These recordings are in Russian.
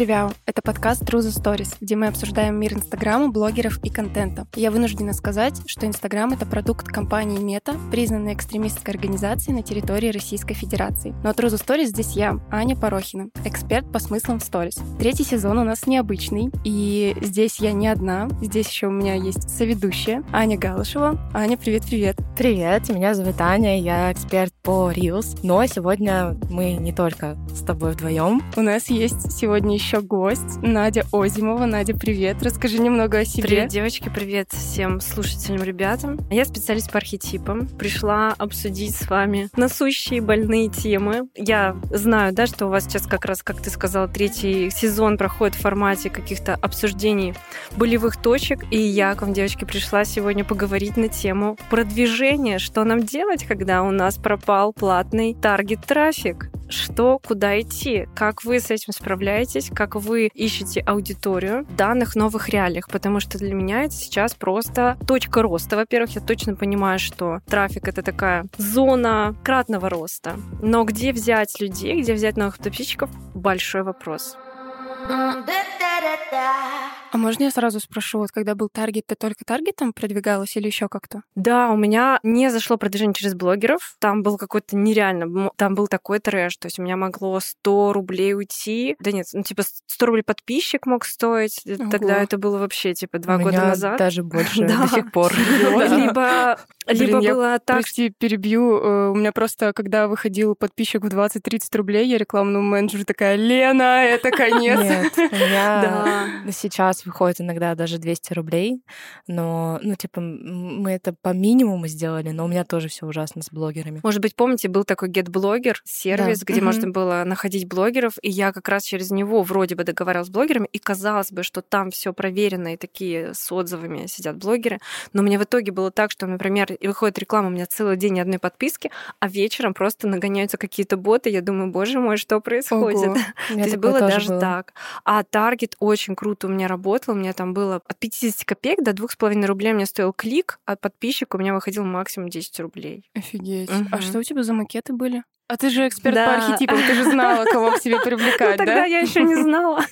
Привет! Это подкаст True the Stories, где мы обсуждаем мир Инстаграма, блогеров и контента. Я вынуждена сказать, что Инстаграм — это продукт компании Meta, признанной экстремистской организацией на территории Российской Федерации. Но True the Stories здесь я, Аня Порохина, эксперт по смыслам в сторис. Третий сезон у нас необычный, и здесь я не одна, здесь еще у меня есть соведущая Аня Галышева. Аня, привет-привет! Привет, меня зовут Аня, я эксперт по Reels, но сегодня мы не только с тобой вдвоем. У нас есть сегодня еще гость Надя Озимова. Надя, привет. Расскажи немного о себе. Привет, девочки. Привет всем слушателям, ребятам. Я специалист по архетипам. Пришла обсудить с вами насущие больные темы. Я знаю, да, что у вас сейчас как раз, как ты сказала, третий сезон проходит в формате каких-то обсуждений болевых точек. И я к вам, девочки, пришла сегодня поговорить на тему продвижения. Что нам делать, когда у нас пропал платный таргет-трафик? Что, куда идти? Как вы с этим справляетесь? Как вы ищете аудиторию в данных новых реалиях? Потому что для меня это сейчас просто точка роста. Во-первых, я точно понимаю, что трафик — это такая зона кратного роста. Но где взять людей, где взять новых подписчиков — большой вопрос. А можно я сразу спрошу, вот когда был таргет, ты только таргетом продвигалась или еще как-то? Да, у меня не зашло продвижение через блогеров. Там был какой-то нереально, там был такой трэш, то есть у меня могло 100 рублей уйти. Да нет, ну типа 100 рублей подписчик мог стоить. Ого. Тогда это было вообще типа 2 года назад. Даже больше до сих пор. Либо было так... Прости, перебью. У меня просто, когда выходил подписчик в 20-30 рублей, я рекламному менеджеру такая: Лена, это конец. Нет, у меня сейчас выходит иногда даже 200 рублей, но, типа, мы это по минимуму сделали, но у меня тоже все ужасно с блогерами. Может быть, помните, был такой GetBlogger, сервис, где можно было находить блогеров, и я как раз через него вроде бы договаривалась с блогерами, и казалось бы, что там все проверено, и такие с отзывами сидят блогеры, но у меня в итоге было так, что, например, выходит реклама, у меня целый день ни одной подписки, а вечером просто нагоняются какие-то боты, я думаю, боже мой, что происходит? То есть было даже так. А таргет очень круто у меня работал, у меня там было от 50 копеек до 2,5 рублей мне стоил клик, а подписчик у меня выходил максимум 10 рублей. Офигеть. Угу. А что у тебя за макеты были? А ты же эксперт по архетипам, ты же знала, кого к себе привлекать, да? Тогда я еще не знала.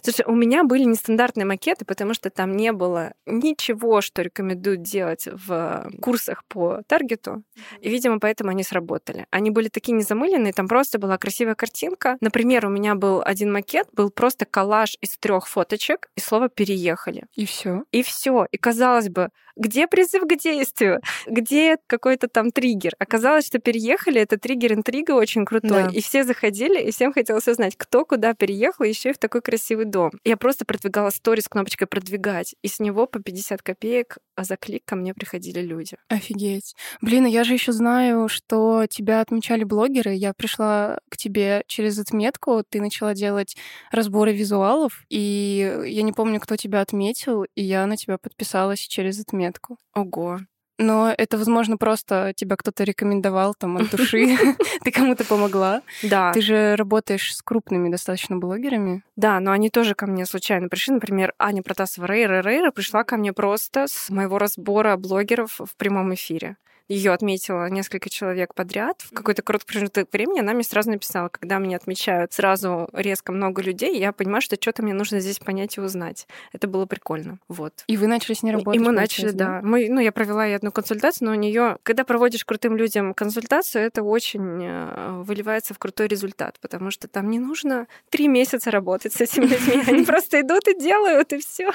Слушай, у меня были нестандартные макеты, потому что там не было ничего, что рекомендуют делать в курсах по таргету, и, видимо, поэтому они сработали. Они были такие незамыленные, там просто была красивая картинка. Например, у меня был один макет, был просто коллаж из 3 фоточек, и слово «переехали». И все. И все. И казалось бы, где призыв к действию? Где какой-то там триггер? Оказалось, что переехали — это триггер интрига очень крутой. Да. И все заходили, и всем хотелось узнать, кто куда переехал, еще и в такой красивый дом. Я просто продвигала сторис с кнопочкой «Продвигать», и с него по 50 копеек за клик ко мне приходили люди. Офигеть. Блин, я же еще знаю, что тебя отмечали блогеры. Я пришла к тебе через отметку, ты начала делать разборы визуалов, и я не помню, кто тебя отметил, и я на тебя подписалась через отметку. Ого. Но это, возможно, просто тебя кто-то рекомендовал там от души, ты кому-то помогла. Да. Ты же работаешь с крупными достаточно блогерами. Да, но они тоже ко мне случайно пришли. Например, Аня Протасова-Рейра пришла ко мне просто с моего разбора блогеров в прямом эфире. Ее отметила несколько человек подряд. В какой-то короткий промежуток времени она мне сразу написала: когда меня отмечают сразу резко много людей, я понимаю, что что-то мне нужно здесь понять и узнать. Это было прикольно. Вот. И вы начали с ней работать? И мы начали, да. Я провела ей одну консультацию, но у нее, когда проводишь крутым людям консультацию, это очень выливается в крутой результат, потому что там не нужно 3 месяца работать с этими людьми. Они просто идут и делают, и все.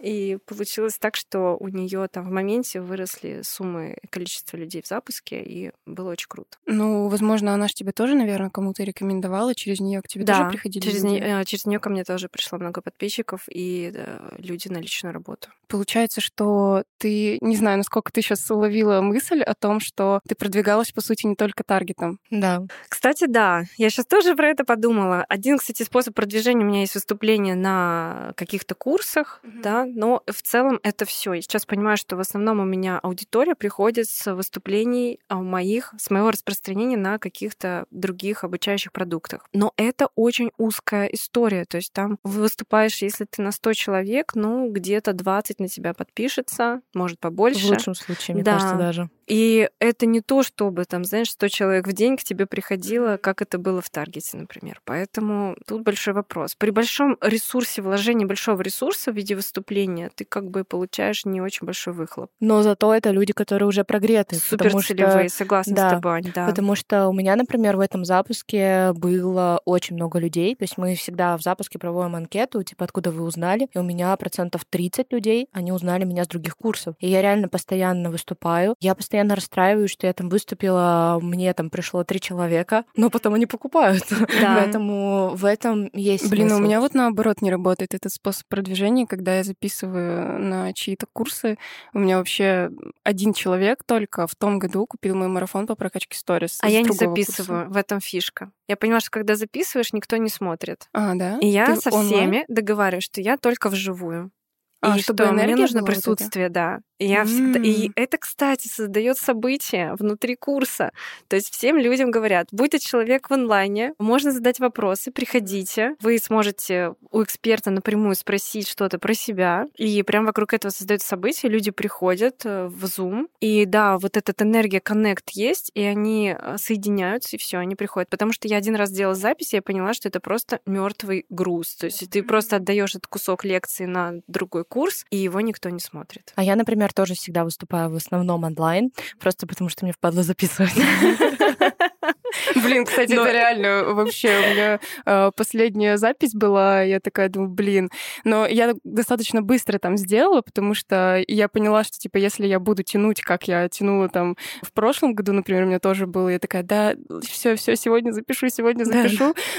И получилось так, что у нее там в моменте выросли суммы, количество людей в запуске, и было очень круто. Ну, возможно, она же тебе тоже, наверное, кому-то рекомендовала, через нее к тебе тоже приходили люди? Да, через нее ко мне тоже пришло много подписчиков и люди на личную работу. Получается, что ты, не знаю, насколько ты сейчас уловила мысль о том, что ты продвигалась, по сути, не только таргетом. Да. Кстати, да, я сейчас тоже про это подумала. Один, кстати, способ продвижения у меня есть — выступление на каких-то курсах, да, но в целом это все. Я сейчас понимаю, что в основном у меня аудитория приходит с выступлений моих, с моего распространения на каких-то других обучающих продуктах. Но это очень узкая история. То есть там выступаешь, если ты на 100 человек, ну, где-то 20 на тебя подпишется, может, побольше. В лучшем случае, мне кажется, даже. И это не то, чтобы, там, знаешь, 100 человек в день к тебе приходило, как это было в Таргете, например. Поэтому тут большой вопрос. При большом ресурсе, вложении большого ресурса в виде выступления, ты как бы получаешь не очень большой выхлоп. Но зато это люди, которые уже прогреты. Суперцелевые, согласна с тобой, Ань, да. Потому что у меня, например, в этом запуске было очень много людей. То есть мы всегда в запуске проводим анкету, типа, откуда вы узнали. И у меня 30% людей, они узнали меня с других курсов. И я реально постоянно выступаю. Я постоянно расстраиваюсь, что я там выступила, мне там пришло 3 человека, но потом они покупают. Да. Поэтому в этом есть смысл. У меня вот наоборот не работает этот способ продвижения, когда я записываю на чьи-то курсы. У меня вообще 1 человек только в том году купил мой марафон по прокачке сторис. А я не записываю, в этом фишка. Я поняла, что когда записываешь, никто не смотрит. А, да? И я со всеми договариваюсь, что я только вживую. И что мне нужно присутствие, да. Я всегда... И это, кстати, создает событие внутри курса. То есть всем людям говорят, будьте человек в онлайне, можно задать вопросы, приходите, вы сможете у эксперта напрямую спросить что-то про себя, и прям вокруг этого создается событие, люди приходят в Zoom, и да, вот эта энергия коннект есть, и они соединяются, и все, они приходят. Потому что я один раз делала запись, и я поняла, что это просто мертвый груз. То есть ты просто отдаешь этот кусок лекции на другой курс, и его никто не смотрит. А я, например, тоже всегда выступаю в основном онлайн, просто потому что мне впадло записывать. Блин, кстати, это реально вообще у меня последняя запись была, я такая думаю, блин. Но я достаточно быстро там сделала, потому что я поняла, что, типа, если я буду тянуть, как я тянула там в прошлом году, например, у меня тоже было, я такая, да, все, сегодня запишу,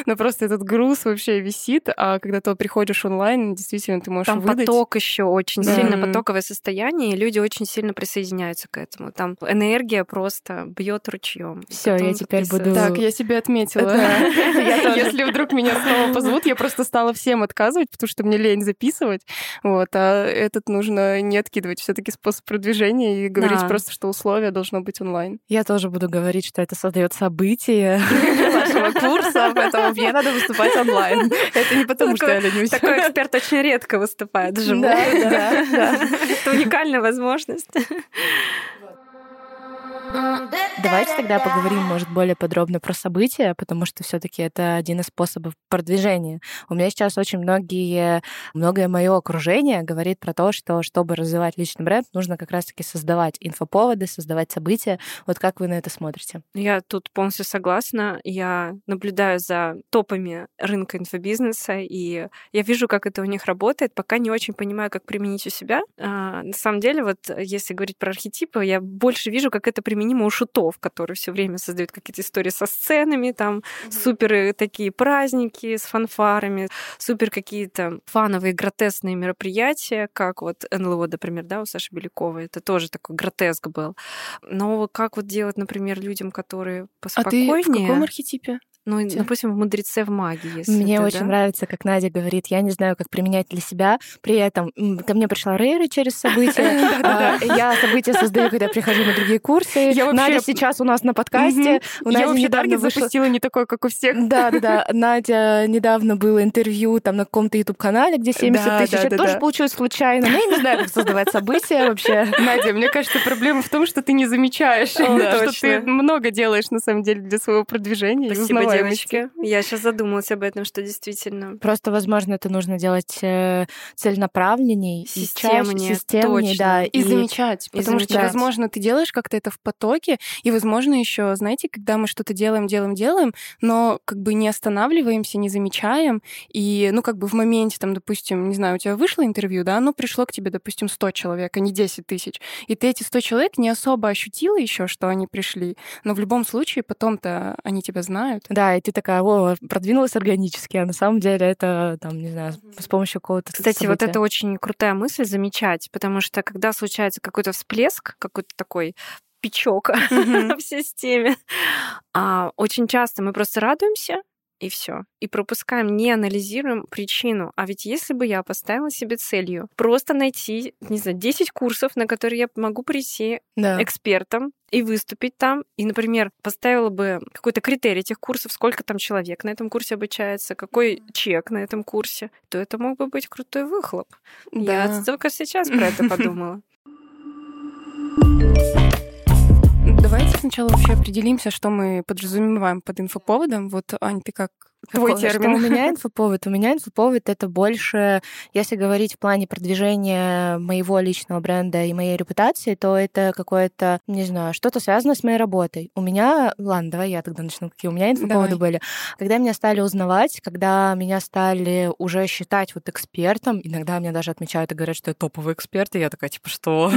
но просто этот груз вообще висит, а когда ты приходишь онлайн, действительно, ты можешь там выдать. Там поток еще очень сильно, потоковое состояние, и люди очень сильно присоединяются к этому. Там энергия просто бьет ручьем. Все, я теперь буду... Так, я себе отметила. Если вдруг меня снова позовут, я просто стала всем отказывать, потому что мне лень записывать. Вот, а этот нужно не откидывать. Все-таки способ продвижения и говорить просто, что условие должно быть онлайн. Я тоже буду говорить, что это создает событие нашего курса, поэтому мне надо выступать онлайн. Это не потому, что я ленюсь. Такой эксперт очень редко выступает вживую. Да. Это уникальная возможность. Давайте тогда поговорим, может, более подробно про события, потому что все-таки это один из способов продвижения. У меня сейчас очень многое мое окружение говорит про то, что чтобы развивать личный бренд, нужно как раз-таки создавать инфоповоды, создавать события. Вот как вы на это смотрите? Я тут полностью согласна. Я наблюдаю за топами рынка инфобизнеса, и я вижу, как это у них работает. Пока не очень понимаю, как применить у себя. На самом деле, вот если говорить про архетипы, я больше вижу, как это применить у шутов, которые все время создают какие-то истории со сценами, там супер такие праздники с фанфарами, супер какие-то фановые гротескные мероприятия, как вот НЛО, например, да, у Саши Беляковой. Это тоже такой гротеск был. Но как вот делать, например, людям, которые поспокойнее... А ты в каком архетипе? Ну, допустим, в мудреце в магии. Если мне это, очень нравится, как Надя говорит, я не знаю, как применять для себя. При этом ко мне пришла Рейра через события. Я события создаю, когда прихожу на другие курсы. Надя сейчас у нас на подкасте. Я вообще таргет запустила не такой, как у всех. Да. Надя недавно было интервью там на каком-то YouTube-канале, где 70 тысяч. Это тоже получилось случайно. Но я не знаю, как создавать события вообще. Надя, мне кажется, проблема в том, что ты не замечаешь, что ты много делаешь, на самом деле, для своего продвижения. Спасибо, девочки. Я сейчас задумалась об этом, что действительно... Просто, возможно, это нужно делать целенаправленней, системнее, да. И замечать. Потому что, возможно, ты делаешь как-то это в потоке, и, возможно, еще, знаете, когда мы что-то делаем, но как бы не останавливаемся, не замечаем, и, ну, как бы в моменте, там, допустим, не знаю, у тебя вышло интервью, да, оно пришло к тебе, допустим, 100 человек, а не 10 тысяч, и ты эти 100 человек не особо ощутила еще, что они пришли, но в любом случае потом-то они тебя знают. Да, и ты такая, продвинулась органически, а на самом деле это, там, не знаю, с помощью какого-то... Кстати, события. Вот это очень крутая мысль замечать, потому что когда случается какой-то всплеск, какой-то такой пичок в системе, очень часто мы просто радуемся, и все. И пропускаем, не анализируем причину. А ведь если бы я поставила себе целью просто найти, не знаю, 10 курсов, на которые я могу прийти экспертом и выступить там, и, например, поставила бы какой-то критерий этих курсов, сколько там человек на этом курсе обучается, какой чек на этом курсе, то это мог бы быть крутой выхлоп. Да. Я только сейчас про это подумала. Давайте сначала вообще определимся, что мы подразумеваем под инфоповодом. Вот, Ань, ты как? Твой термин. У меня инфоповод — это больше, если говорить в плане продвижения моего личного бренда и моей репутации, то это какое-то, не знаю, что-то связано с моей работой. У меня... Ладно, давай я тогда начну. Какие у меня инфоповоды были. Когда меня стали узнавать, когда меня стали уже считать вот экспертом, иногда меня даже отмечают и говорят, что я топовый эксперт, и я такая, типа, что?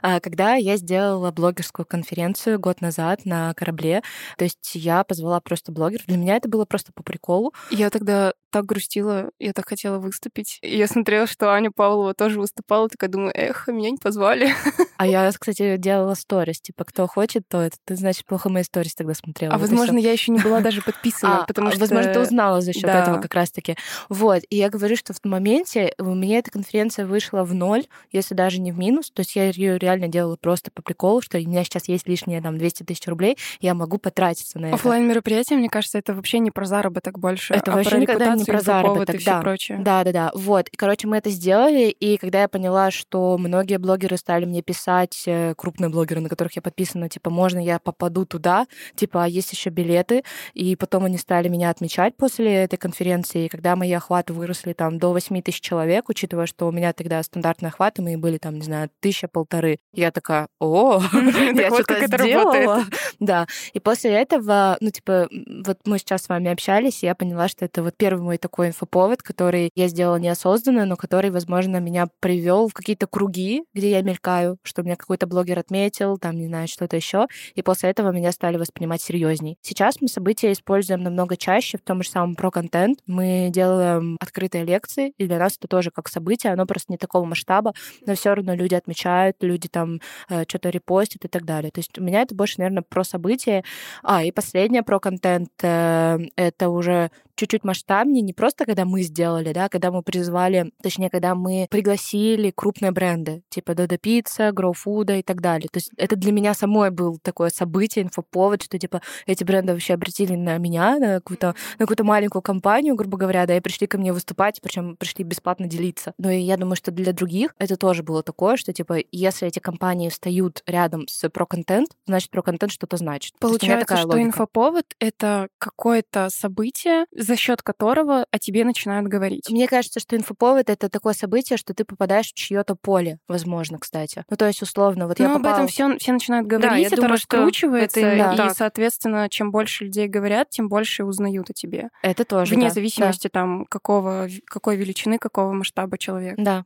Когда я сделала блогерскую конференцию год назад на корабле, то есть я позвала просто блогеров. Для меня это было просто по приколу. Я тогда так грустила, я так хотела выступить. И я смотрела, что Аня Павлова тоже выступала, такая думаю, меня не позвали. А я, кстати, делала сторис, типа, кто хочет, то это, ты, значит, плохо мои сторис тогда смотрела. А, вот возможно, я еще не была даже подписана, потому что... Возможно, ты узнала за счет этого как раз-таки. Вот, и я говорю, что в моменте у меня эта конференция вышла в ноль, если даже не в минус, то есть я ее реально делала просто по приколу, что у меня сейчас есть лишние, там, 200 000 рублей, я могу потратиться на это. Оффлайн-мероприятие, мне кажется, это вообще не про заработок больше, это а про репутацию. Не про заработок, да. Вот. И, короче, мы это сделали, и когда я поняла, что многие блогеры стали мне писать, крупные блогеры, на которых я подписана, типа, можно я попаду туда, типа, а есть еще билеты, и потом они стали меня отмечать после этой конференции, и когда мои охваты выросли там до 8000 человек, учитывая, что у меня тогда стандартные охваты, мои были там, не знаю, 1500, я такая, о, я что-то сделала. Да, и после этого, ну, типа, вот мы сейчас с вами общались, и я поняла, что это вот первый мой такой инфоповод, который я сделала неосознанно, но который, возможно, меня привел в какие-то круги, где я мелькаю, что меня какой-то блогер отметил, там, не знаю, что-то еще, и после этого меня стали воспринимать серьезней. Сейчас мы события используем намного чаще, в том же самом про-контент. Мы делаем открытые лекции, и для нас это тоже как событие, оно просто не такого масштаба, но все равно люди отмечают, люди там что-то репостят и так далее. То есть у меня это больше, наверное, про события. А, и последнее про-контент, это уже чуть-чуть масштабнее, не просто когда мы сделали, да, когда мы призвали, точнее, когда мы пригласили крупные бренды, типа Dodo Pizza, Grow Food и так далее. То есть это для меня самой было такое событие, инфоповод, что, типа, эти бренды вообще обратили на меня, на какую-то маленькую компанию, грубо говоря, да, и пришли ко мне выступать, причем пришли бесплатно делиться. Но я думаю, что для других это тоже было такое, что, типа, если эти компании встают рядом с про-контент, значит, про-контент что-то значит. Получается, что логика. Инфоповод — это какое-то событие, за счет которого о тебе начинают говорить. Мне кажется, что инфоповод — это такое событие, что ты попадаешь в чьё-то поле, возможно, кстати. Ну, то есть, условно, вот я попала... об этом все начинают говорить, да, это думаю, раскручивается, и, соответственно, чем больше людей говорят, тем больше узнают о тебе. Это тоже, вне зависимости, там, какой величины, какого масштаба человек. Да.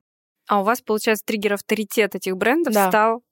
А у вас, получается, триггер авторитет этих брендов стал...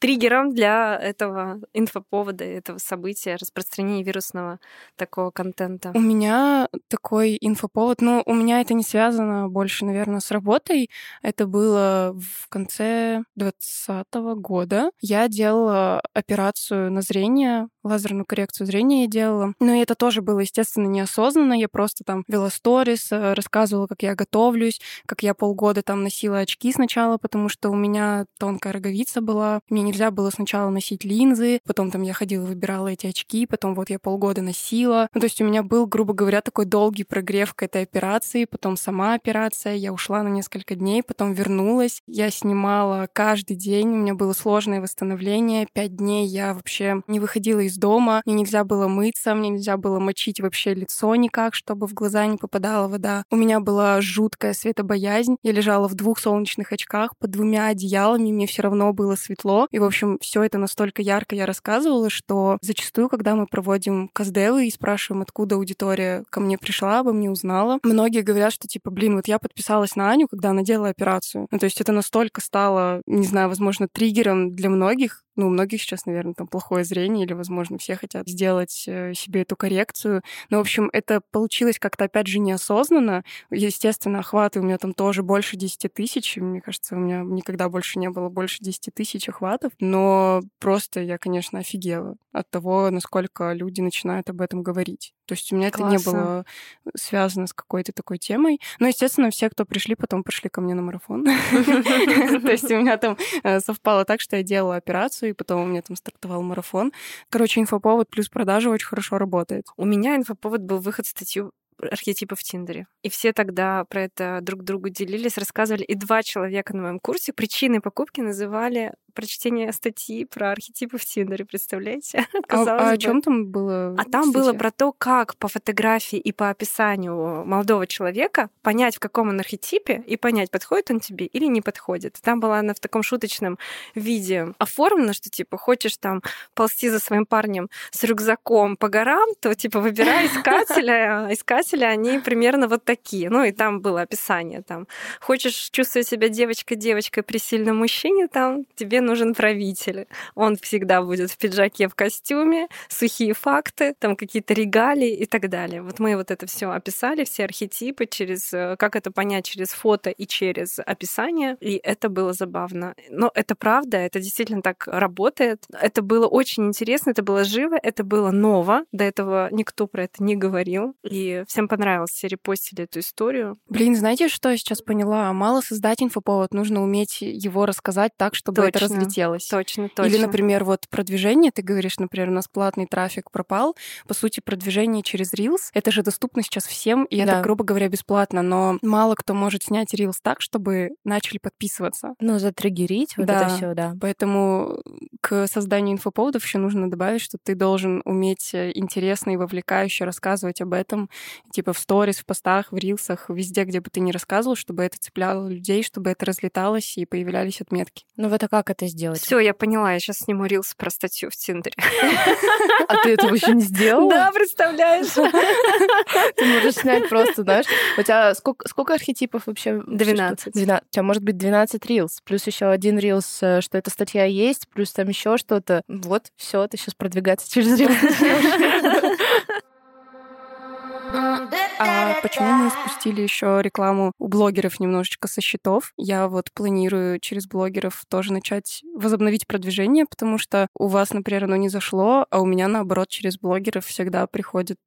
триггером для этого инфоповода, этого события, распространения вирусного такого контента? У меня такой инфоповод, но у меня это не связано больше, наверное, с работой. Это было в конце 2020 года. Я делала операцию на зрение, лазерную коррекцию зрения я делала. Но это тоже было, естественно, неосознанно. Я просто там вела сторис, рассказывала, как я готовлюсь, как я полгода там носила очки сначала, потому что у меня тонкая роговица была. Мне нельзя было сначала носить линзы, потом там я ходила, выбирала эти очки, потом вот я полгода носила. Ну, то есть у меня был, грубо говоря, такой долгий прогрев к этой операции, потом сама операция, я ушла на несколько дней, потом вернулась. Я снимала каждый день, у меня было сложное восстановление, 5 дней я вообще не выходила из дома, мне нельзя было мыться, мне нельзя было мочить вообще лицо никак, чтобы в глаза не попадала вода. У меня была жуткая светобоязнь, я лежала в 2 солнечных очках под 2 одеялами, мне все равно было светло. И, в общем, все это настолько ярко я рассказывала, что зачастую, когда мы проводим казделы и спрашиваем, откуда аудитория ко мне пришла, обо мне узнала, многие говорят, что, типа, блин, вот я подписалась на Аню, когда она делала операцию. Ну, то есть это настолько стало, не знаю, возможно, триггером для многих, Ну, у многих сейчас, наверное, там плохое зрение, или, возможно, все хотят сделать себе эту коррекцию. Но, в общем, это получилось как-то, опять же, неосознанно. Естественно, охваты у меня там тоже больше 10 тысяч. Мне кажется, у меня никогда больше не было больше 10 тысяч охватов. Но просто я, конечно, офигела от того, насколько люди начинают об этом говорить. То есть у меня классно. Это не было связано с какой-то такой темой. Но, естественно, все, кто пришли, потом пришли ко мне на марафон. То есть у меня там совпало так, что я делала операцию, и потом у меня там стартовал марафон. Короче, инфоповод плюс продажи очень хорошо работает. У меня инфоповод был выход статью архетипов в Тиндере. И все тогда про это друг другу делились, рассказывали. И 2 человека на моем курсе причины покупки называли прочтение статьи про архетипы в Тиндере, представляете? А о чем там было? А там было про то, как по фотографии и по описанию молодого человека понять, в каком он архетипе, и понять, подходит он тебе или не подходит. Там была она в таком шуточном виде оформлена, что типа хочешь там ползти за своим парнем с рюкзаком по горам, то типа выбирай искателя. Искатели, они примерно вот такие. Ну и там было описание. Там хочешь чувствовать себя девочкой-девочкой при сильном мужчине, там тебе нужен правитель. Он всегда будет в пиджаке, в костюме, сухие факты, там какие-то регалии и так далее. Вот мы вот это все описали, все архетипы, через как это понять через фото и через описание. И это было забавно. Но это правда, это действительно так работает. Это было очень интересно, это было живо, это было ново. До этого никто про это не говорил. И всем понравилось, все репостили эту историю. Блин, знаете, что я сейчас поняла? Мало создать инфоповод, нужно уметь его рассказать так, чтобы это разлетелось. Точно. Или, например, вот продвижение, ты говоришь, например, у нас платный трафик пропал. По сути, продвижение через Reels, это же доступно сейчас всем, и это, грубо говоря, бесплатно, но мало кто может снять Reels так, чтобы начали подписываться. Ну, затриггерить вот это все, да. Поэтому к созданию инфоповодов еще нужно добавить, что ты должен уметь интересно и вовлекающе рассказывать об этом, типа в сторис, в постах, в рилсах, везде, где бы ты ни рассказывал, чтобы это цепляло людей, чтобы это разлеталось и появлялись отметки. Ну вот, а как это сделать? Все, я поняла, я сейчас сниму рилс про статью в Тиндере. А ты этого еще не сделала? Да, представляешь? Ты можешь снять просто, знаешь, у тебя сколько архетипов вообще? 12. У тебя может быть 12 рилс, плюс еще 1 рилс, что эта статья есть, плюс там еще что-то. Вот, все, ты сейчас продвигаться через рилс. А почему мы спустили еще рекламу у блогеров немножечко со счетов? Я вот планирую через блогеров тоже начать возобновить продвижение, потому что у вас, например, оно не зашло, а у меня, наоборот, через блогеров всегда приходит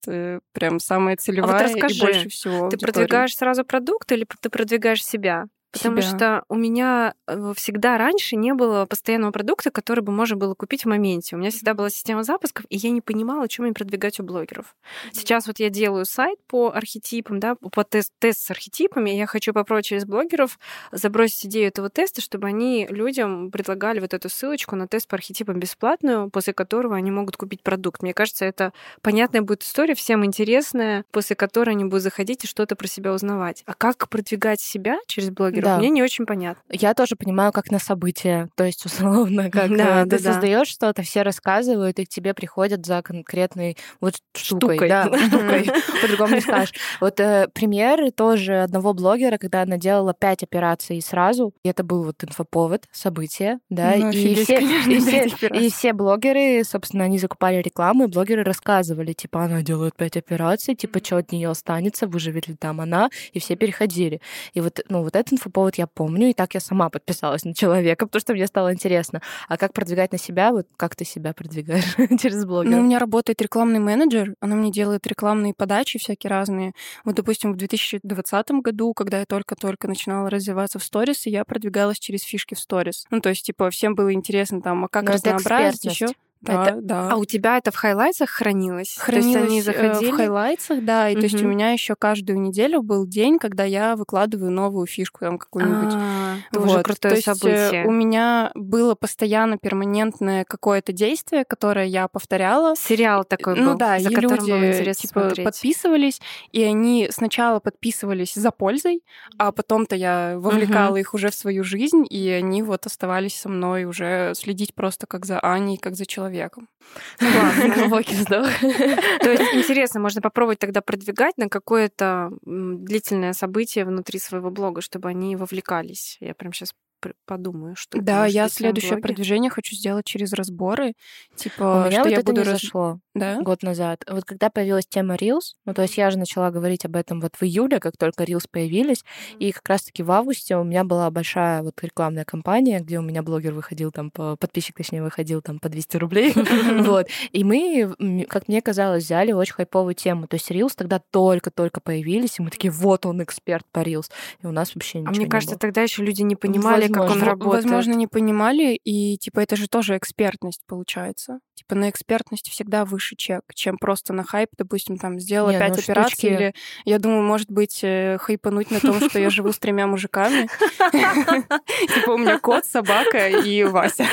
прям самая целевая и больше всего аудитория. Ты продвигаешь сразу продукт или ты продвигаешь себя? Потому что у меня всегда раньше не было постоянного продукта, который бы можно было купить в моменте. У меня всегда была система запусков, и я не понимала, чем мне продвигать у блогеров. Сейчас вот я делаю сайт по архетипам, да, по тест с архетипами, и я хочу попробовать через блогеров забросить идею этого теста, чтобы они людям предлагали вот эту ссылочку на тест по архетипам бесплатную, после которого они могут купить продукт. Мне кажется, это понятная будет история, всем интересная, после которой они будут заходить и что-то про себя узнавать. А как продвигать себя через блогеров? Да. Мне не очень понятно. Я тоже понимаю, как на события. То есть, условно, как ты создаешь что-то, все рассказывают, и к тебе приходят за конкретной вот штукой. Да, штукой. По-другому не скажешь. Вот пример тоже одного блогера, когда она делала 5 операций сразу. И это был вот инфоповод, событие. Да, ну, и все блогеры, собственно, они закупали рекламу, и блогеры рассказывали, типа, она делает 5 операций, типа, что от нее останется, выживет ли там она, и все переходили. И вот, ну, вот этот инфоповод я помню, и так я сама подписалась на человека, потому что мне стало интересно. А как продвигать на себя? Вот как ты себя продвигаешь через блогер? Ну, у меня работает рекламный менеджер, она мне делает рекламные подачи всякие разные. Вот, допустим, в 2020 году, когда я только-только начинала развиваться в сторис, я продвигалась через фишки в сторис. Ну, то есть, типа, всем было интересно там, а как разнообразить еще. Да, это, да. А у тебя это в хайлайтсах хранилось? То есть они заходили? В хайлайтсах, да. И то есть у меня еще каждую неделю был день, когда я выкладываю новую фишку там какую-нибудь. Тоже крутое событие. То есть у меня было постоянно перманентное какое-то действие, которое я повторяла. Сериал такой был, за которым было интересно смотреть. Подписывались, и они сначала подписывались за пользой, а потом-то я вовлекала их уже в свою жизнь, и они вот оставались со мной уже следить просто как за Аней, как за человеком. Глубокий вздох. То есть интересно, можно попробовать тогда продвигать на какое-то длительное событие внутри своего блога, чтобы они вовлекались. Я прям сейчас подумаешь. Что да, я следующее продвижение хочу сделать через разборы. Типа, у меня что вот я это буду не зашло год назад. Вот когда появилась тема Reels, ну, то есть я же начала говорить об этом вот в июле, как только Reels появились, и как раз-таки в августе у меня была большая вот рекламная кампания, где у меня блогер выходил там, подписчик, точнее, выходил там по 200 рублей. Вот. И мы, как мне казалось, взяли очень хайповую тему. То есть Reels тогда только-только появились, и мы такие, вот он, эксперт по Reels. И у нас вообще ничего не было. А мне кажется, тогда еще люди не понимали, как он работает. Возможно, не понимали, и типа это же тоже экспертность получается. Типа на экспертность всегда выше чек, чем просто на хайп, допустим, там, сделала 5 операций. Или, я думаю, может быть, хайпануть на том, что я живу с 3 мужиками. Типа у меня кот, собака и Вася.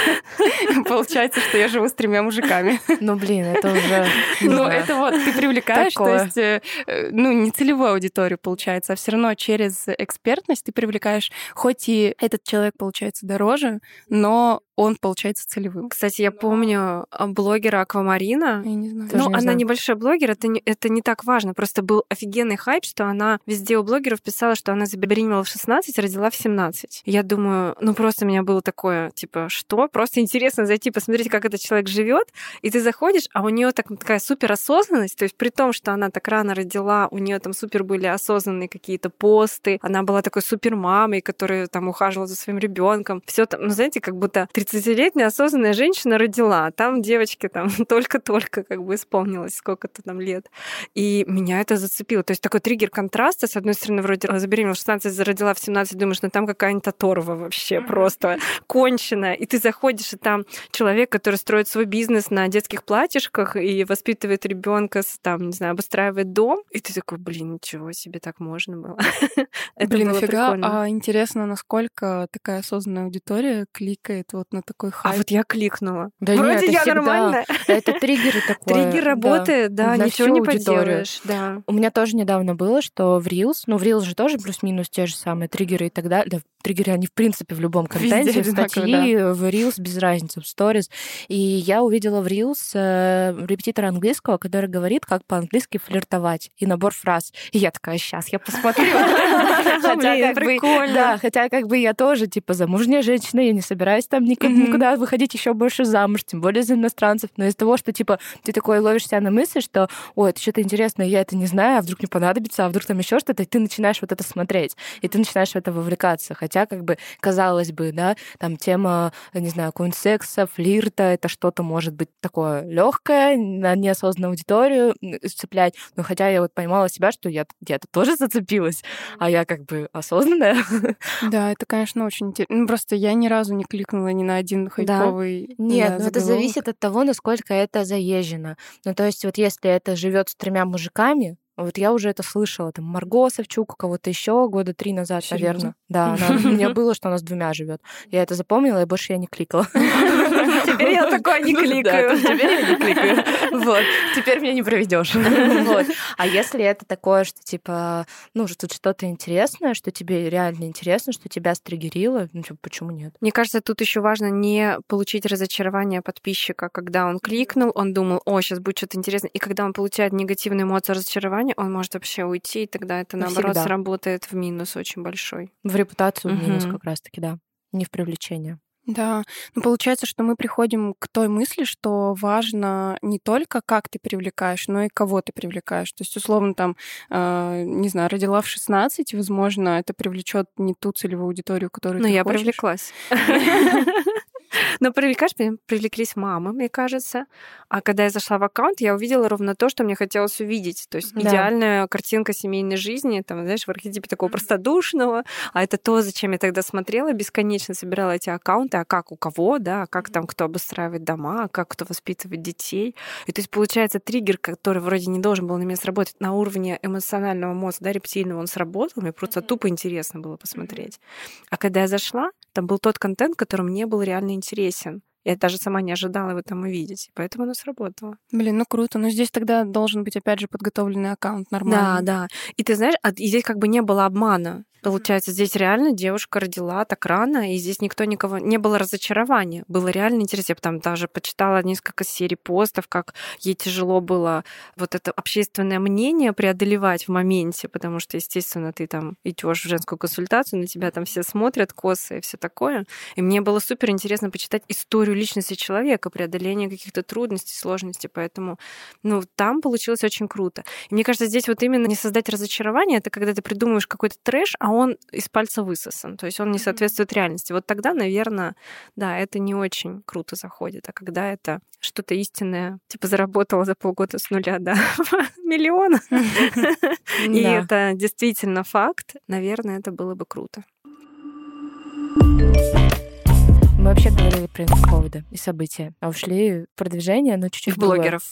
Получается, что я живу с 3 мужиками. Ну, блин, это уже... Ну, это вот, ты привлекаешь, то есть, ну, не целевую аудиторию, получается, а все равно через экспертность ты привлекаешь, хоть и этот человек, получается, дороже, но он получается целевым. Кстати, я помню блогера Аквамарина. Я не знаю. Ну, она небольшой блогер, это не так важно. Просто был офигенный хайп, что она везде у блогеров писала, что она забеременела в 16, родила в 17. Я думаю, ну просто у меня было такое, типа, что? Просто интересно зайти, посмотреть, как этот человек живет, и ты заходишь, а у нее такая суперосознанность, то есть при том, что она так рано родила, у нее там супер были осознанные какие-то посты, она была такой супермамой, которая там ухаживала за своим ребенком. Все там, ну знаете, как будто 30-летняя осознанная женщина родила, там девочке там только-только как бы исполнилось сколько-то там лет. И меня это зацепило. То есть такой триггер контраста. С одной стороны, вроде забеременела в 16, зародила в 17, думаешь, ну там какая-нибудь Тоторова вообще просто конченая. И ты заходишь, и там человек, который строит свой бизнес на детских платьишках и воспитывает ребенка, там, не знаю, обустраивает дом. И ты такой, блин, ничего себе, так можно было. Блин, нафига? А интересно, насколько такая осознанная аудитория кликает вот на такой хайп. А вот я кликнула. Да вроде нет, я нормально. Это триггер такой. Триггер работает, да ничего не поделаешь. Да. У меня тоже недавно было, что в Reels, ну в Reels же тоже плюс-минус те же самые триггеры и так далее. Триггеры, они в принципе в любом контенте, в статьи, да. В Reels, без разницы, в Stories. И я увидела в Reels репетитора английского, который говорит, как по-английски флиртовать. И набор фраз. И я такая, сейчас я посмотрю. Хотя как бы я тоже, типа, замужняя женщина, я не собираюсь там никуда выходить еще больше замуж, тем более за иностранцев. Но из того, что, типа, ты такой ловишь себя на мысли, что, ой, это что-то интересное, я это не знаю, а вдруг мне понадобится, а вдруг там еще что-то, и ты начинаешь вот это смотреть, и ты начинаешь в это вовлекаться. Хотя, как бы, казалось бы, да, там тема, не знаю, какого-нибудь секса, флирта, это что-то может быть такое легкое, на неосознанную аудиторию цеплять. Но хотя я вот поймала себя, что я где-то тоже зацепилась, а я как бы осознанная. Да, это, конечно, очень интересно. Ну, просто я ни разу не кликнула ни на один хайповый заголовок. Нет, но это зависит от того, насколько это заезжено. Ну, то есть вот если это живет с 3 мужиками, вот я уже это слышала, там, Марго Савчук, кого-то еще 3 года назад, серьезно? Наверное. Да, у меня было, что она с 2 живет. Я это запомнила, и больше я не кликала. Теперь я такое не кликаю. Теперь я не кликаю. Вот. Теперь меня не проведешь. Вот. А если это такое, что типа, ну, тут что-то интересное, что тебе реально интересно, что тебя стригерило, ну, почему нет? Мне кажется, тут еще важно не получить разочарование подписчика, когда он кликнул, он думал, о, сейчас будет что-то интересное, и когда он получает негативную эмоцию разочарования, он может вообще уйти, и тогда это, наоборот, всегда сработает в минус очень большой. В репутацию в минус как раз-таки, да. Не в привлечение. Да, ну получается, что мы приходим к той мысли, что важно не только как ты привлекаешь, но и кого ты привлекаешь. То есть, условно, там, не знаю, родила в 16, возможно, это привлечет не ту целевую аудиторию, которую ты хочешь. Но я привлеклась. Но привлеклись мамы, мне кажется. А когда я зашла в аккаунт, я увидела ровно то, что мне хотелось увидеть. То есть идеальная картинка семейной жизни, там, знаешь, в архетипе такого простодушного. А это то, зачем я тогда смотрела, бесконечно собирала эти аккаунты, а как у кого, да, а как там кто обустраивает дома, а как кто воспитывает детей. И то есть получается триггер, который вроде не должен был на меня сработать на уровне эмоционального мозга, да, рептильного, он сработал, мне просто тупо интересно было посмотреть. А когда я зашла, там был тот контент, который мне был реально интересен. Я даже сама не ожидала его там увидеть, поэтому оно сработало. Блин, ну круто. Но здесь тогда должен быть, опять же, подготовленный аккаунт нормальный. Да, да. И ты знаешь, здесь как бы не было обмана. Получается, здесь реально девушка родила так рано, и здесь никто никого... Не было разочарования, было реально интересно. Я потом даже почитала несколько серий постов, как ей тяжело было вот это общественное мнение преодолевать в моменте, потому что, естественно, ты там идешь в женскую консультацию, на тебя там все смотрят косо и все такое. И мне было супер интересно почитать историю личности человека, преодоление каких-то трудностей, сложностей, поэтому там получилось очень круто. И мне кажется, здесь вот именно не создать разочарование, это когда ты придумываешь какой-то трэш, а он из пальца высосан, то есть он не соответствует реальности. Вот тогда, наверное, да, это не очень круто заходит. А когда это что-то истинное, типа заработала за полгода с нуля, да, миллион, и это действительно факт, наверное, это было бы круто. Мы вообще говорили про инфоповоды и события, а ушли в продвижение, но чуть-чуть в блогеров,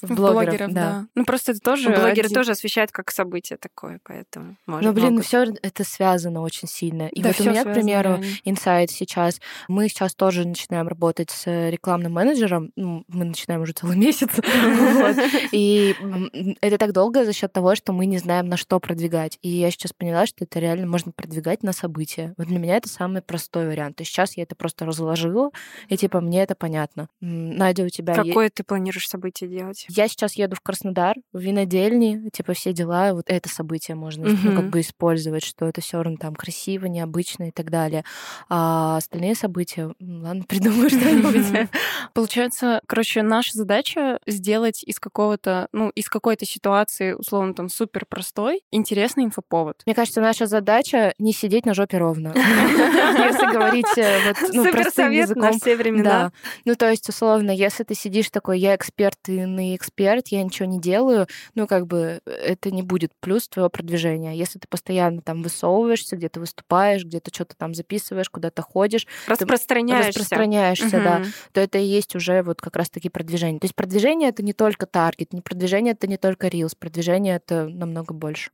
да. Просто это тоже... Блогеры тоже освещают как событие такое, поэтому... все это связано очень сильно. И да, вот у меня, связано, к примеру, инсайт сейчас. Мы сейчас тоже начинаем работать с рекламным менеджером. Мы начинаем уже целый месяц. И это так долго за счет того, что мы не знаем, на что продвигать. И я сейчас поняла, что это реально можно продвигать на события. Вот для меня это самый простой вариант. И сейчас я это просто разложила, и мне это понятно. Надя, у тебя... Какое ты планируешь событие делать? Я сейчас еду в Краснодар, в винодельни, все дела, вот это событие можно использовать, что это все равно там красиво, необычно и так далее. А остальные события, ладно, придумаю что-нибудь. Получается, наша задача сделать из какого-то, из какой-то ситуации, условно, там, супер простой, интересный инфоповод. Мне кажется, наша задача не сидеть на жопе ровно. Если говорить простым языком. На все времена. Да. Условно, если ты сидишь такой, я эксперт, ты не эксперт, я ничего не делаю, это не будет плюс твоего продвижения. Если ты постоянно там высовываешься, где-то выступаешь, где-то что-то там записываешь, куда-то ходишь. Распространяешься, да. То это и есть уже как раз-таки продвижение. То есть продвижение — это не только таргет, продвижение — это не только рилс, продвижение — это намного больше.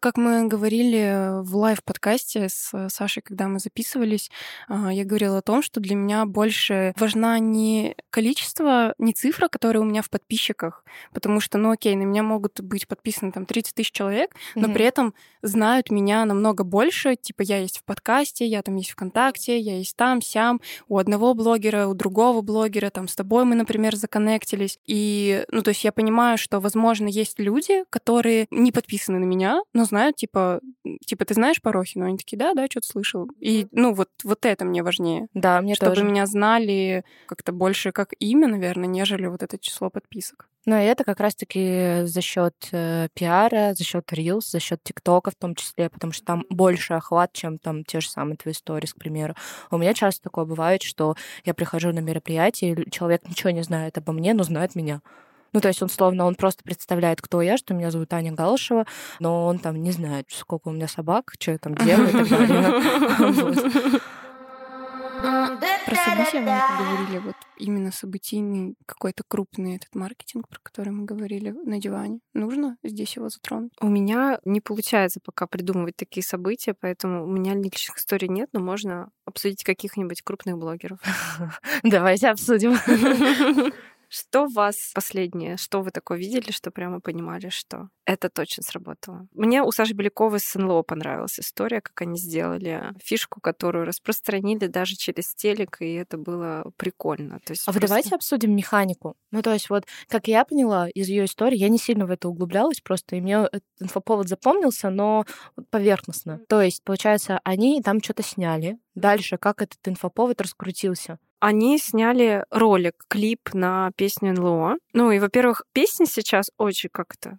Как мы говорили в лайв-подкасте с Сашей, когда мы записывались, я говорила о том, что для меня больше важна не количество, не цифра, которая у меня в подписчиках, потому что, на меня могут быть подписаны там 30 тысяч человек, но при этом знают меня намного больше, я есть в подкасте, я там есть ВКонтакте, я есть там, сям, у одного блогера, у другого блогера, там с тобой мы, например, законнектились, и, я понимаю, что, возможно, есть люди, которые не подписаны на меня, но знают, ты знаешь Порохину? Они такие, да, что-то слышал. И, это мне важнее. Да, мне тоже. Чтобы меня знали как-то больше как имя, наверное, нежели вот это число подписок. И это как раз-таки за счет пиара, за счет рилс, за счет ТикТока в том числе, потому что там больше охват, чем там те же самые твои сторис, к примеру. У меня часто такое бывает, что я прихожу на мероприятие, человек ничего не знает обо мне, но знает меня. Он просто представляет, кто я, что меня зовут Аня Галышева, но он там не знает, сколько у меня собак, что я там делаю и так далее. Про события мы говорили, именно событийный, какой-то крупный этот маркетинг, про который мы говорили на диване. Нужно здесь его затронуть? У меня не получается пока придумывать такие события, поэтому у меня личных историй нет, но можно обсудить каких-нибудь крупных блогеров. Давайте обсудим. Что вас последнее, что вы такое видели, что прямо понимали, что это точно сработало? Мне у Саши Беляковой с Сенлоу понравилась история, как они сделали фишку, которую распространили даже через телек, и это было прикольно. Давайте обсудим механику. Как я поняла из ее истории, я не сильно в это углублялась просто, и мне этот инфоповод запомнился, но поверхностно. То есть, получается, они там что-то сняли. Дальше, как этот инфоповод раскрутился? Они сняли ролик, клип на песню НЛО. Во-первых, песня сейчас очень как-то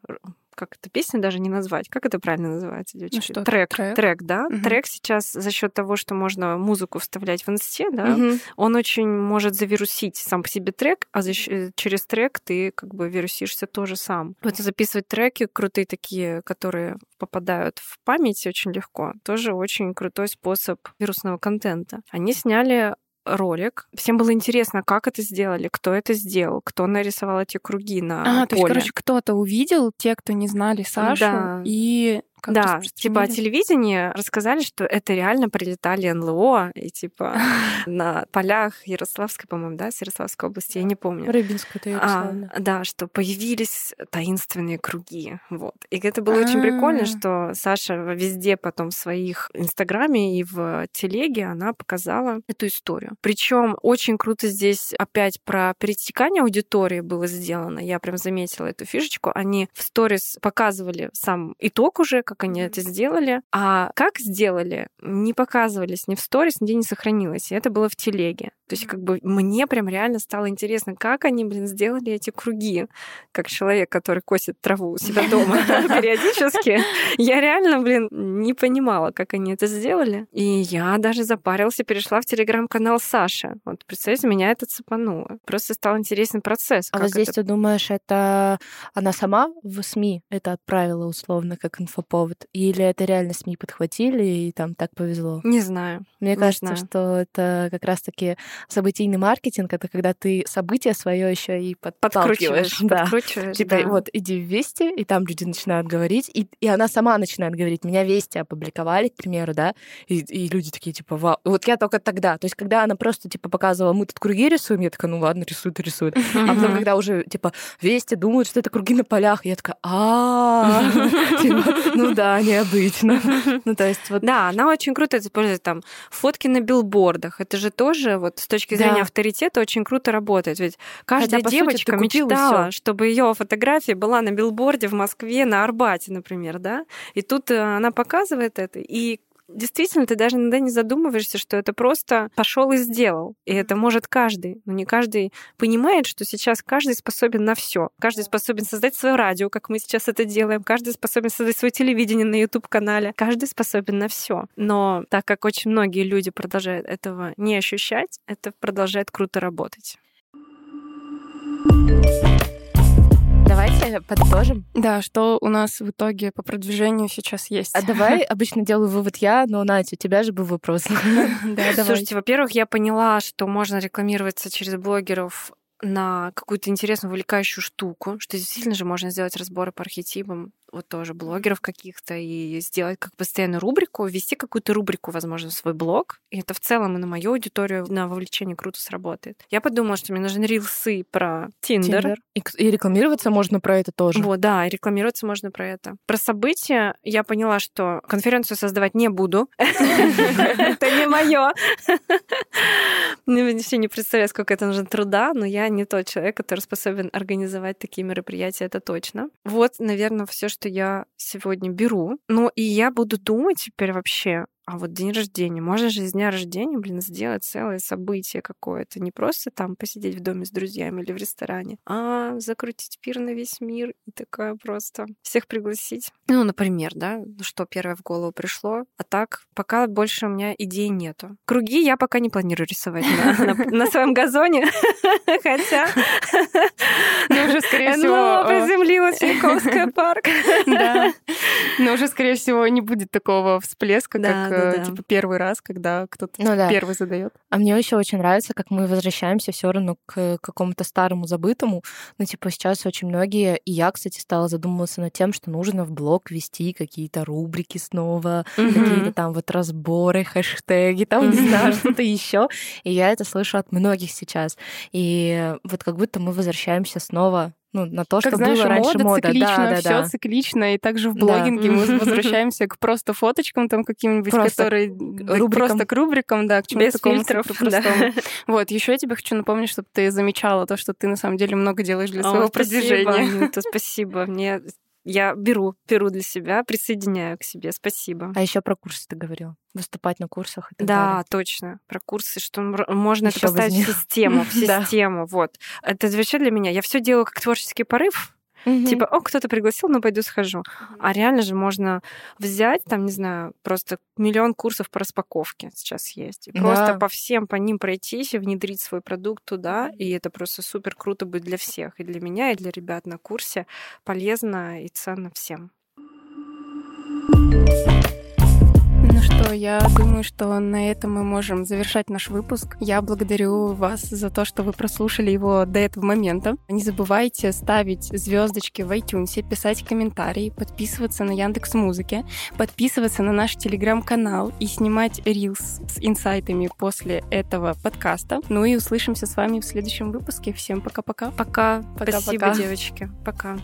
песню даже не назвать. Как это правильно называется, девочки? Трек, да. Угу. Трек сейчас за счет того, что можно музыку вставлять в инсте, да, он очень может завирусить сам по себе трек, а через трек ты вирусишься тоже сам. Записывать треки крутые такие, которые попадают в память очень легко, тоже очень крутой способ вирусного контента. Они сняли ролик. Всем было интересно, как это сделали, кто это сделал, кто нарисовал эти круги на поле. То есть, кто-то увидел, те, кто не знали Сашу, и Как да, типа о телевидении рассказали, что это реально прилетали НЛО, и типа на полях Ярославской, по-моему, да, с Ярославской области, я не помню. Рыбинская, это Ярославная. Да, что появились таинственные круги, вот. И это было очень прикольно, что Саша везде потом в своих Инстаграме и в телеге она показала эту историю. Причем очень круто здесь опять про перетекание аудитории было сделано. Я прям заметила эту фишечку. Они в сторис показывали сам итог уже, как они это сделали. А как сделали, не показывались ни в сторис, нигде не сохранилось. И это было в телеге. То есть как бы мне прям реально стало интересно, как они, сделали эти круги. Как человек, который косит траву у себя дома периодически. Я реально, не понимала, как они это сделали. И я даже запарилась и перешла в телеграм-канал Саши. Вот, представляете, меня это цепануло. Просто стал интересен процесс. А вот здесь ты думаешь, это она сама в СМИ это отправила условно как инфоповод? Или это реально СМИ подхватили, и там так повезло? Не знаю. Мне кажется, что это как раз-таки событийный маркетинг, это когда ты событие свое еще и подкручиваешь. Подкручиваешь, типа, вот, иди в Вести, и там люди начинают говорить, и она сама начинает говорить. Меня Вести опубликовали, к примеру, да, и люди такие, типа, вау. И вот я только тогда. То есть, когда она просто, типа, показывала, мы тут круги рисуем, я такая, ну ладно, рисуют и рисуют. А потом, когда уже, типа, Вести думают, что это круги на полях, я такая, типа, ну да, необычно. Ну, то есть, вот... Да, она очень круто использует там фотки на билбордах. Это же тоже вот с точки зрения авторитета очень круто работает. Ведь каждая девочка мечтала, чтобы ее фотография была на билборде в Москве, на Арбате, например, да? И тут она показывает это, и действительно, ты даже иногда не задумываешься, что это просто пошел и сделал. И это может каждый. Но не каждый понимает, что сейчас каждый способен на все. Каждый способен создать свое радио, как мы сейчас это делаем. Каждый способен создать свое телевидение на YouTube-канале. Каждый способен на все. Но так как очень многие люди продолжают этого не ощущать, это продолжает круто работать. Давайте подытожим. Да, что у нас в итоге по продвижению сейчас есть. А давай, обычно делаю вывод я, но, Надя, у тебя же был вопрос. Слушайте, во-первых, я поняла, что можно рекламироваться через блогеров на какую-то интересную, увлекающую штуку, что действительно же можно сделать разборы по архетипам, вот тоже блогеров каких-то, и сделать как постоянную рубрику, ввести какую-то рубрику, возможно, в свой блог. И это в целом и на мою аудиторию, на вовлечение круто сработает. Я подумала, что мне нужны рилсы про Тиндер. И рекламироваться можно про это тоже. Вот, да, и рекламироваться можно про это. Про события я поняла, что конференцию создавать не буду. Это не моё. Вообще не представляю, сколько это нужно труда, но я не тот человек, который способен организовать такие мероприятия, это точно. Вот, наверное, все, что я сегодня беру. Ну, и я буду думать теперь вообще, а вот день рождения. Можно же из дня рождения, сделать целое событие какое-то. Не просто там посидеть в доме с друзьями или в ресторане, а закрутить пир на весь мир и такое просто. Всех пригласить. Ну, например, да, что первое в голову пришло. А так, пока больше у меня идей нету. Круги я пока не планирую рисовать на своем газоне. Хотя... Ну, уже, скорее всего... приземлилась Яковское парк. Да. Но уже, скорее всего, не будет такого всплеска, как... типа первый раз, когда кто-то первый задает. А мне еще очень нравится, как мы возвращаемся все равно к какому-то старому забытому. Ну, типа, сейчас очень многие, и я, кстати, стала задумываться над тем, что нужно в блог вести какие-то рубрики снова, какие-то там вот разборы, хэштеги, там, не знаю, что-то еще. И я это слышу от многих сейчас. И вот как будто мы возвращаемся снова. Ну, на то, как, что знаешь, было раньше мода. Да, да, всё циклично, и также в блогинге мы возвращаемся к просто фоточкам там каким-нибудь, которые... Просто к рубрикам, да, к чему-то такому простому. Вот, еще я тебе хочу напомнить, чтобы ты замечала то, что ты на самом деле много делаешь для своего продвижения. Спасибо, мне... Я беру для себя, присоединяю к себе. Спасибо. А еще про курсы ты говорила. Выступать на курсах и так далее. Да, точно. Про курсы, что можно это поставить в систему. Вот. Это вообще для меня. Я все делаю как творческий порыв. Типа, кто-то пригласил, ну пойду схожу. А реально же можно взять, там, не знаю, просто миллион курсов по распаковке сейчас есть. И просто по всем по ним пройтись и внедрить свой продукт туда. И это просто супер круто будет для всех. И для меня, и для ребят на курсе. Полезно и ценно всем. Ну что, что я думаю, что на этом мы можем завершать наш выпуск. Я благодарю вас за то, что вы прослушали его до этого момента. Не забывайте ставить звездочки в iTunes, писать комментарии, подписываться на Яндекс.Музыке, подписываться на наш телеграм-канал и снимать рилс с инсайтами после этого подкаста. Ну и услышимся с вами в следующем выпуске. Всем пока-пока. Пока. Спасибо, девочки. Пока.